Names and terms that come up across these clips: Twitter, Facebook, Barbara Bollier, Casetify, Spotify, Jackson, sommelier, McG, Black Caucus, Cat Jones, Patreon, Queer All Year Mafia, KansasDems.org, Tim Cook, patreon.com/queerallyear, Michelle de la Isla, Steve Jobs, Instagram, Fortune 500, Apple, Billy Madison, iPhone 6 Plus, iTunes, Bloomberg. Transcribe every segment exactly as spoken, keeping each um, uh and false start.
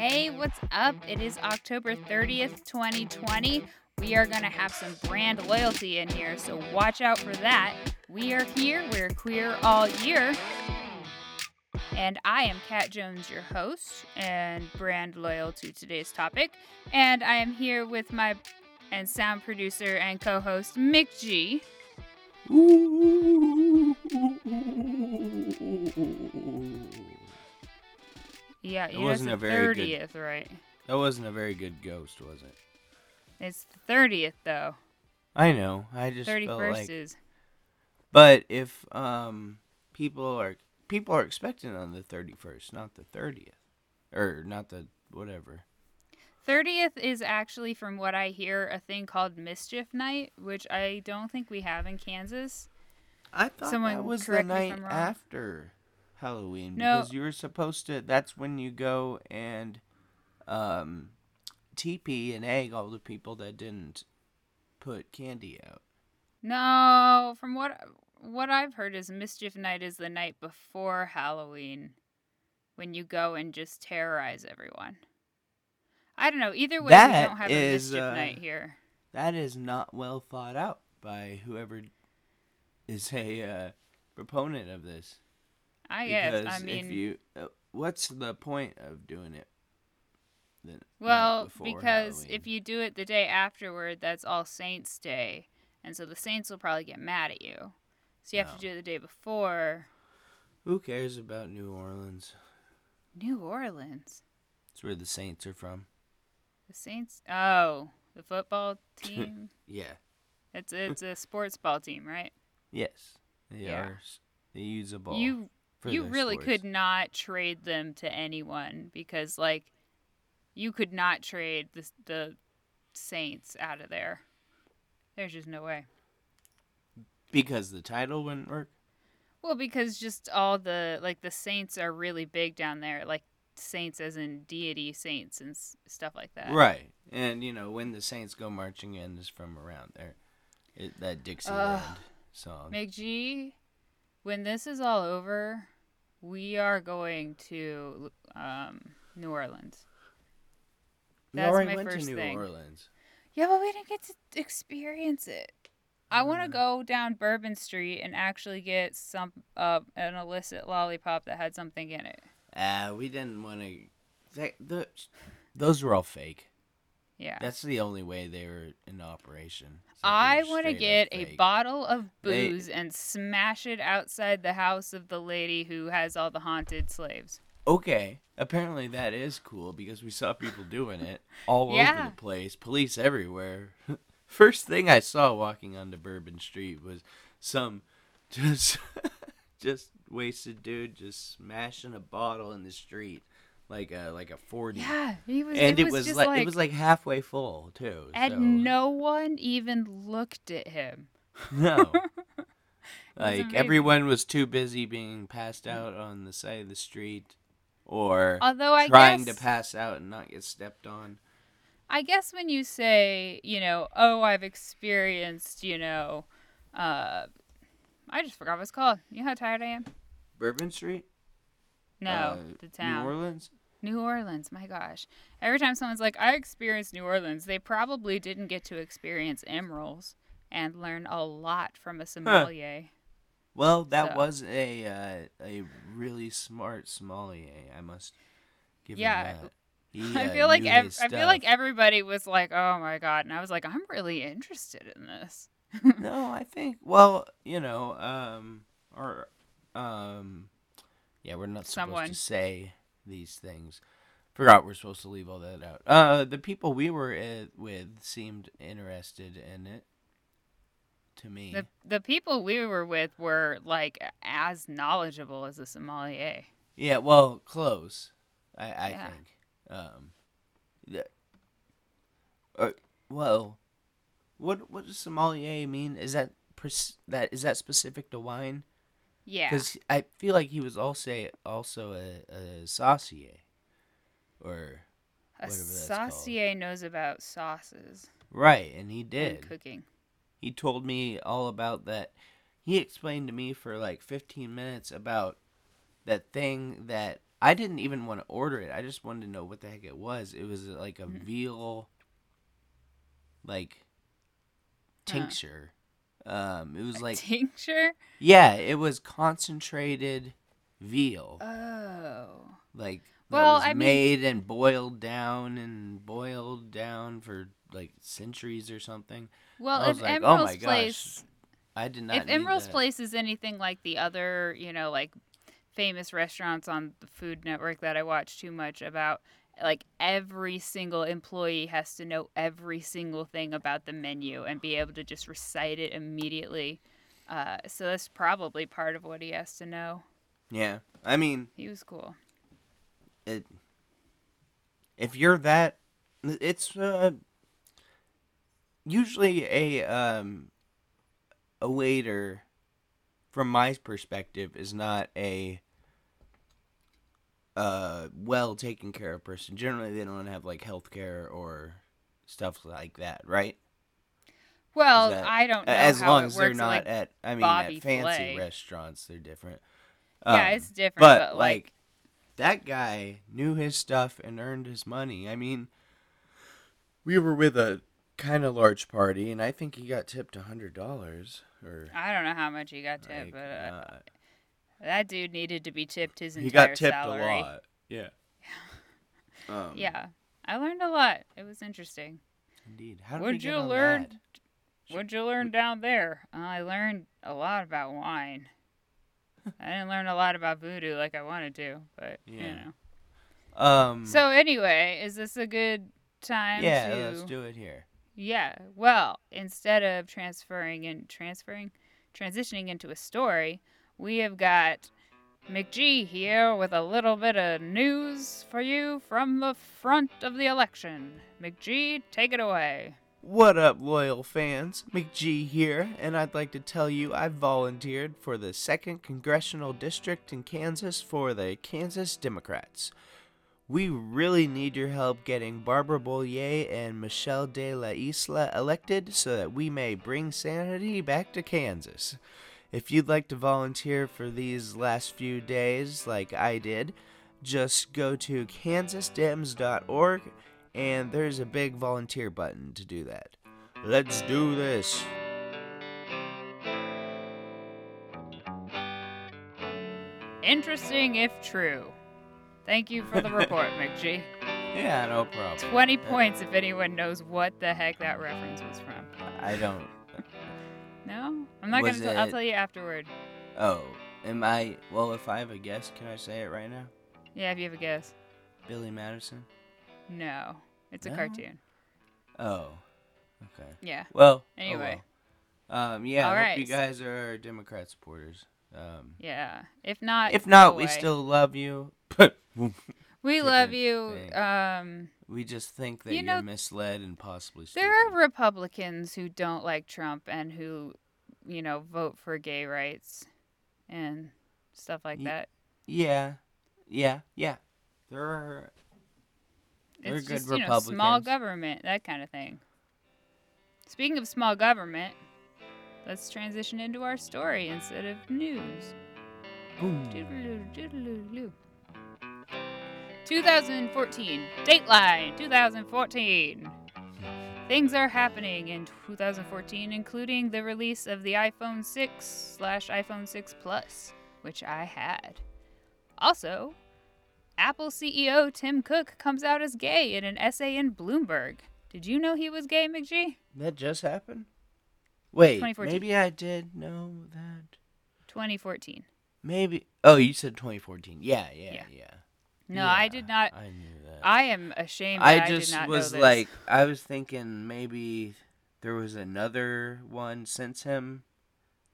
Hey, what's up? It is October thirtieth, twenty twenty. We are going to have some brand loyalty in here, so watch out for that. We are here. We're queer all year. And I am Cat Jones, your host, and brand loyal to today's topic. And I am here with my and sound producer and co-host, McG. Yeah, it wasn't a very thirtieth, good, right? That wasn't a very good ghost, was it? It's the thirtieth, though. I know. I just felt like... thirty-first is. But if um, people are people are expecting on the thirty-first, not the thirtieth, or not the whatever. thirtieth is actually, from what I hear, a thing called Mischief Night, which I don't think we have in Kansas. I thought Someone that was the night after Halloween, because no. you were supposed to, that's when you go and um, teepee and egg all the people that didn't put candy out. No, from what what I've heard is Mischief Night is the night before Halloween, when you go and just terrorize everyone. I don't know, either way that we don't have is, a Mischief uh, Night here. That is not well thought out by whoever is a uh, proponent of this. I because guess. I mean, if you, uh, what's the point of doing it? The well, because Halloween? If you do it the day afterward, that's All Saints Day, and so the Saints will probably get mad at you. So you no. have to do it the day before. Who cares about New Orleans? New Orleans. It's where the Saints are from. The Saints? Oh, the football team. Yeah. It's it's a sports ball team, right? Yes, they yeah. are. They use a ball. You. You really sports. could not trade them to anyone because, like, you could not trade the, the Saints out of there. There's just no way. Because the title wouldn't work? Well, because just all the, like, the Saints are really big down there. Like, Saints as in deity saints and s- stuff like that. Right. And, you know, when the Saints go marching in is from around there. It, that Dixieland uh, song. McG, when this is all over, we are going to um, New Orleans. That's my went first to New thing. Orleans. Yeah, but we didn't get to experience it. I mm. want to go down Bourbon Street and actually get some uh, an illicit lollipop that had something in it. Ah, uh, we didn't want to. The, those were all fake. Yeah. That's the only way they were in operation. Something I want to get a bottle of booze they, and smash it outside the house of the lady who has all the haunted slaves. Okay. Apparently that is cool because we saw people doing it all yeah. over the place. Police everywhere. First thing I saw walking onto Bourbon Street was some just, just wasted dude just smashing a bottle in the street. Like a like a forty. Yeah, he was. And it, it was, was like, like it was like halfway full too. And so. No one even looked at him. No. Like everyone was too busy being passed out on the side of the street, or although I trying guess, to pass out and not get stepped on. I guess when you say, you know, oh, I've experienced, you know, uh, I just forgot what it's called. You know how tired I am. Bourbon Street. No, uh, the town. New Orleans. New Orleans, my gosh. Every time someone's like, I experienced New Orleans, they probably didn't get to experience emeralds and learn a lot from a sommelier. Huh. Well, that so. was a uh, a really smart sommelier. I must give yeah. him that. He, uh, I feel like ev- I feel like everybody was like, oh my god, and I was like, I'm really interested in this. No, I think well, you know, um or um yeah, we're not supposed Someone. to say these things. Forgot we're supposed to leave all that out. Uh, the people we were at with seemed interested in it. To me, the the people we were with were like as knowledgeable as a sommelier. Yeah, well, close. I I yeah. think. Um, yeah. Uh, well, what what does sommelier mean? Is that pres- that is that specific to wine? Yeah, because I feel like he was also also a, a saucier, or a whatever that's called. Saucier knows about sauces, right? And he did and cooking. He told me all about that. He explained to me for like fifteen minutes about that thing that I didn't even want to order it. I just wanted to know what the heck it was. It was like a mm-hmm. veal, like, tincture. Uh, um, it was a like tincture. Yeah, it was concentrated veal. Oh. Like well, was I made mean... and boiled down and boiled down for like centuries or something. Well, I was if like, Emerald's oh my Place, gosh, I did not. If need Emerald's that. Place is anything like the other, you know, like famous restaurants on the Food Network that I watch too much about, like every single employee has to know every single thing about the menu and be able to just recite it immediately. Uh, so that's probably part of what he has to know. Yeah, I mean, he was cool. It, if you're that, it's uh, usually a um, a waiter, from my perspective, is not a uh, well taken care of person. Generally, they don't have like healthcare or stuff like that, right? Well, that, I don't know. As how long it as works they're not like at, I mean, Bobby at fancy Flay. Restaurants, they're different. Um, yeah, it's different, but, but like, like that guy knew his stuff and earned his money. I mean, we were with a kind of large party, and I think he got tipped one hundred dollars. Or I don't know how much he got tipped, like, but uh, that dude needed to be tipped his entire salary. He got tipped salary. A lot, yeah. um, yeah, I learned a lot. It was interesting. Indeed. How did what'd we get you on learn? That? What'd you learn down there? Uh, I learned a lot about wine. I didn't learn a lot about voodoo like I wanted to, but, yeah. you know. Um, so, anyway, is this a good time yeah, to... Yeah, let's do it here. Yeah, well, instead of transferring and transferring, transitioning into a story, we have got McG here with a little bit of news for you from the front of the election. McG, take it away. What up, loyal fans? McG here, and I'd like to tell you I volunteered for the second Congressional District in Kansas for the Kansas Democrats. We really need your help getting Barbara Bollier and Michelle de la Isla elected so that we may bring sanity back to Kansas. If you'd like to volunteer for these last few days like I did, just go to Kansas Dems dot org. And there's a big volunteer button to do that. Let's do this. Interesting if true. Thank you for the report, McG. Yeah, no problem. twenty points if anyone knows what the heck that reference was from. I don't. No? I'm not going to tell. I'll tell you afterward. Oh, am I? Well, if I have a guess, can I say it right now? Yeah, if you have a guess. Billy Madison? No, it's a no? cartoon. Oh, okay. Yeah. Well, anyway. Oh well. Um, yeah, all I hope right, you guys so... are Democrat supporters. Um, yeah. If not, if not, we still love you. We love you. Um, we just think that you know, you're misled and possibly stupid. There are Republicans who don't like Trump and who, you know, vote for gay rights and stuff like y- that. Yeah, yeah, yeah. There are... They're it's good just, Republicans. You know, small government, that kind of thing. Speaking of small government, let's transition into our story instead of news. Doodaloo, doodaloo. twenty fourteen. Dateline, twenty fourteen. Things are happening in twenty fourteen, including the release of the iPhone six slash iPhone six Plus, which I had. Also... Apple C E O Tim Cook comes out as gay in an essay in Bloomberg. Did you know he was gay, McG? That just happened? Wait, maybe I did know that. twenty fourteen. Maybe. Oh, you said twenty fourteen. Yeah, yeah, yeah. yeah. No, yeah, I did not. I knew that. I am ashamed that I, I did not know this. I just was like, I was thinking maybe there was another one since him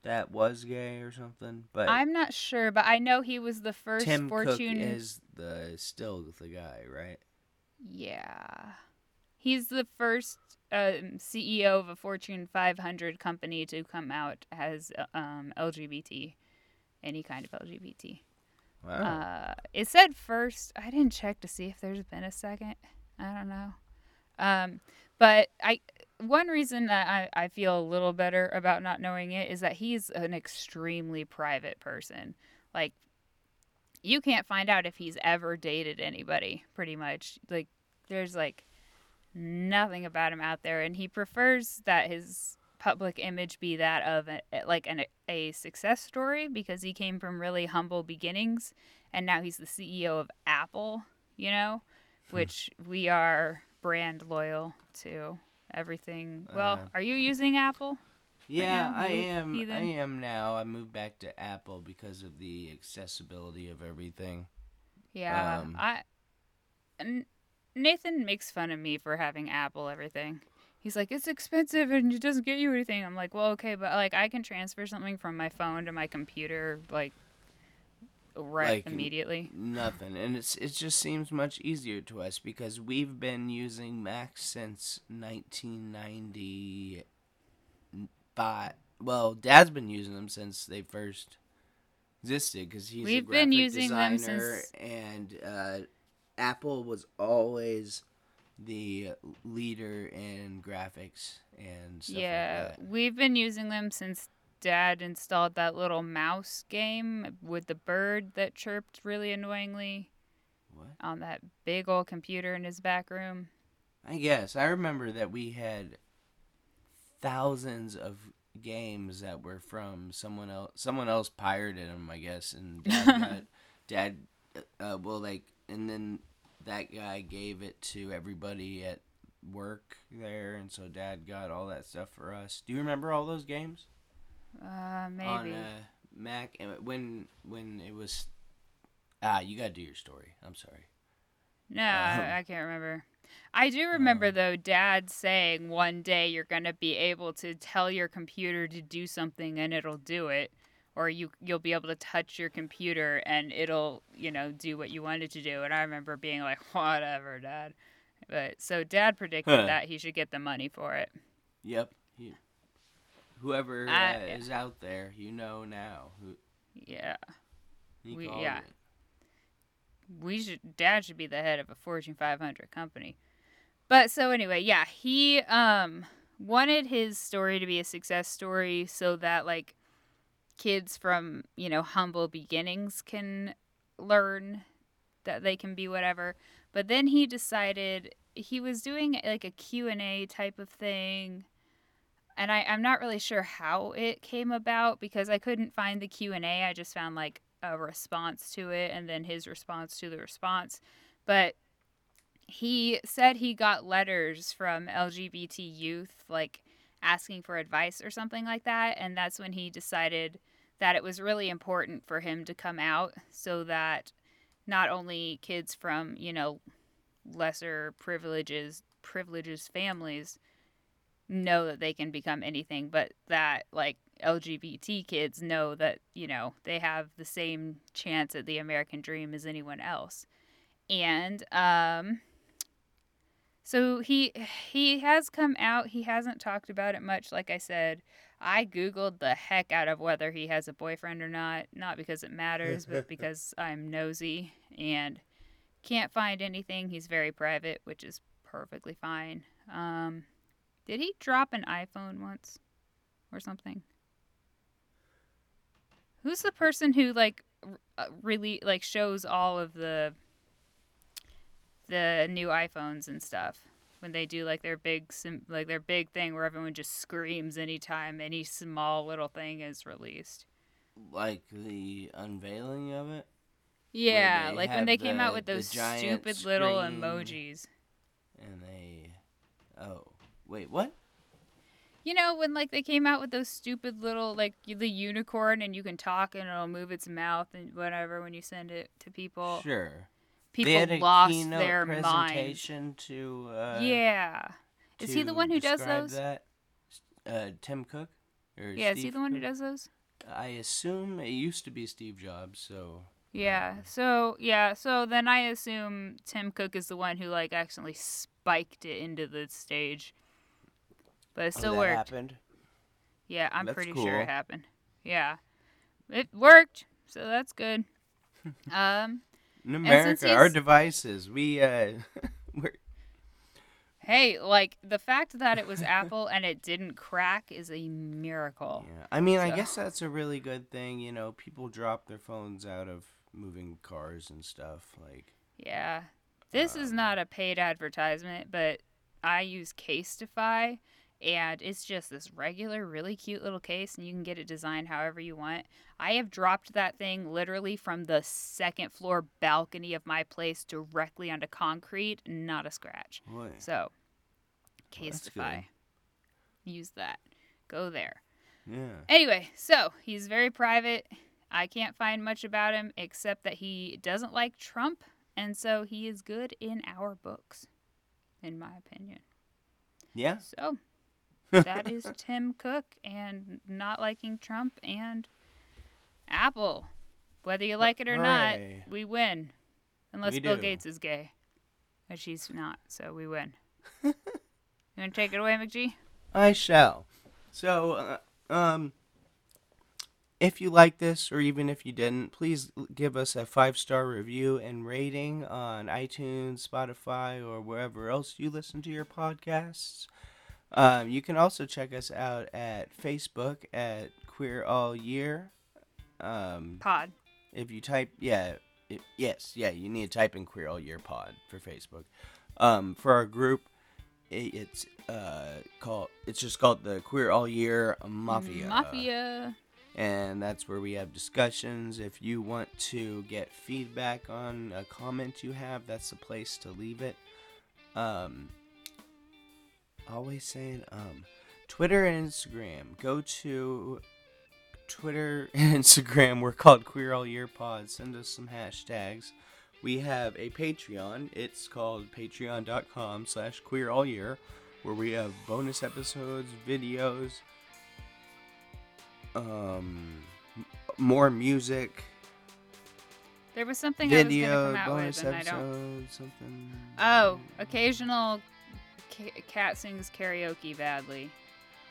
that was gay or something. But I'm not sure, but I know he was the first Tim Fortune... Cook is the still the guy, right? Yeah. He's the first um, C E O of a Fortune five hundred company to come out as um, L G B T, any kind of L G B T. Wow. Uh, it said first. I didn't check to see if there's been a second. I don't know. Um, but I... One reason that I, I feel a little better about not knowing it is that he's an extremely private person. Like, you can't find out if he's ever dated anybody, pretty much. Like, there's, like, nothing about him out there. And he prefers that his public image be that of, a, like, an, a success story, because he came from really humble beginnings. And now he's the C E O of Apple, you know, which we are brand loyal to everything. Well, uh, are you using Apple? Yeah, right I am. Ethan? I am now. I moved back to Apple because of the accessibility of everything. Yeah. Um, I Nathan makes fun of me for having Apple everything. He's like, it's expensive and it doesn't get you anything. I'm like, well, okay, but like I can transfer something from my phone to my computer, like right like immediately. Nothing. And it's it just seems much easier to us because we've been using Mac since nineteen ninety. But, well, Dad's been using them since they first existed because he's We've a graphic been using designer, them since... and uh, Apple was always the leader in graphics and stuff yeah, like that. Yeah, we've been using them since Dad installed that little mouse game with the bird that chirped really annoyingly what? on that big old computer in his back room. I guess. I remember that we had thousands of games that were from someone else. Someone else pirated them, I guess. And Dad, got, Dad uh, well, like, and then that guy gave it to everybody at work there, and so Dad got all that stuff for us. Do you remember all those games? Uh, maybe. On uh, Mac, when when it was. Ah, you gotta do your story. I'm sorry. No, um, I, I can't remember. I do remember, um, though, Dad saying one day you're going to be able to tell your computer to do something and it'll do it. Or you, you'll be able to touch your computer and it'll, you know, do what you want it to do. And I remember being like, whatever, Dad. But so Dad predicted huh. that he should get the money for it. Yep. He, whoever uh, uh, is yeah. out there, you know now. Who, yeah. He we, called yeah. it. We should, Dad should be the head of a Fortune five hundred company. But so anyway, yeah, he um wanted his story to be a success story so that like kids from, you know, humble beginnings can learn that they can be whatever. But then he decided he was doing like a Q and A type of thing. And I, I'm not really sure how it came about because I couldn't find the Q and A. I just found like a response to it and then his response to the response. But he said he got letters from L G B T youth, like, asking for advice or something like that. And that's when he decided that it was really important for him to come out so that not only kids from, you know, lesser privileges, privileges families know that they can become anything, but that, like, L G B T kids know that, you know, they have the same chance at the American dream as anyone else. And um so he he has come out. He hasn't talked about it much. Like I said, I Googled the heck out of whether he has a boyfriend or not, not because it matters, but because I'm nosy and can't find anything. He's very private, which is perfectly fine. Um did he drop an iPhone once or something? Who's the person who, like, really, like, shows all of the the new iPhones and stuff when they do, like, their big like their big thing where everyone just screams anytime any small little thing is released? Like the unveiling of it? Yeah, like when they came the, out with those stupid little emojis. And they... Oh, wait, what? You know, when, like, they came out with those stupid little, like, the unicorn and you can talk and it'll move its mouth and whatever when you send it to people. Sure. People they had a lost keynote their presentation mind. To, uh, yeah. To is he the one who does those? That? Uh, Tim Cook? Or yeah, Steve is he the one Cook? Who does those? I assume it used to be Steve Jobs, so... Yeah, um, so, yeah, so then I assume Tim Cook is the one who, like, accidentally spiked it into the stage. But it still oh, that worked. Happened? Yeah, I'm that's pretty cool. sure it happened. Yeah. It worked, so that's good. Um, in America, our devices, we... Uh, we're... Hey, like, the fact that it was Apple and it didn't crack is a miracle. Yeah. I mean, so. I guess that's a really good thing. You know, people drop their phones out of moving cars and stuff. Like, yeah, this um, is not a paid advertisement, but I use Casetify, and it's just this regular, really cute little case, and you can get it designed however you want. I have dropped that thing literally from the second floor balcony of my place directly onto concrete, not a scratch. Boy. So, Casetify, oh, use that. Go there. Yeah. Anyway, so he's very private. I can't find much about him except that he doesn't like Trump, and so he is good in our books, in my opinion. Yeah. So that is Tim Cook and not liking Trump and Apple. Whether you like it or Hooray. not, we win. Unless we Bill do. Gates is gay, but she's not, so we win. You want to take it away, McG? I shall. So, uh, um, if you like this, or even if you didn't, please give us a five-star review and rating on iTunes, Spotify, or wherever else you listen to your podcasts. Um, you can also check us out at Facebook at Queer All Year. Um, pod. If you type, yeah, it, yes, yeah, you need to type in Queer All Year Pod for Facebook. Um, for our group, it, it's uh called, it's just called the Queer All Year Mafia. Mafia. And that's where we have discussions. If you want to get feedback on a comment you have, that's the place to leave it. Um, always saying, um, Twitter and Instagram. Go to Twitter and Instagram. We're called Queer All Year Pod. Send us some hashtags. We have a Patreon. It's called patreon dot com slash queer all year, where we have bonus episodes, videos, Um, more music. There was something video, I was going to come out bonus with, and episode, I don't. Something. Oh, occasional ca- cat sings karaoke badly,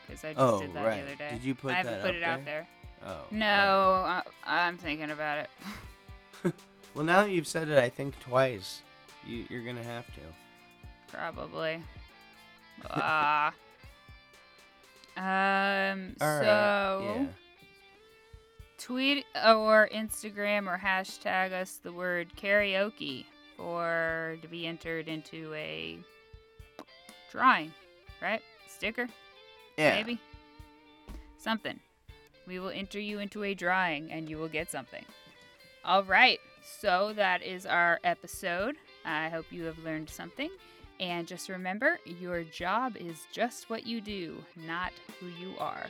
because I just oh, did that right. the other day. Did you put I that? I haven't put it there? out there. Oh. No, right. I, I'm thinking about it. Well, now that you've said it, I think twice. You, you're gonna have to. Probably. Ah. Um, All so, right. yeah. Tweet or Instagram or hashtag us the word karaoke for to be entered into a drawing, right? Sticker? Yeah. Maybe? Something. We will enter you into a drawing and you will get something. All right. So that is our episode. I hope you have learned something. And just remember, your job is just what you do, not who you are.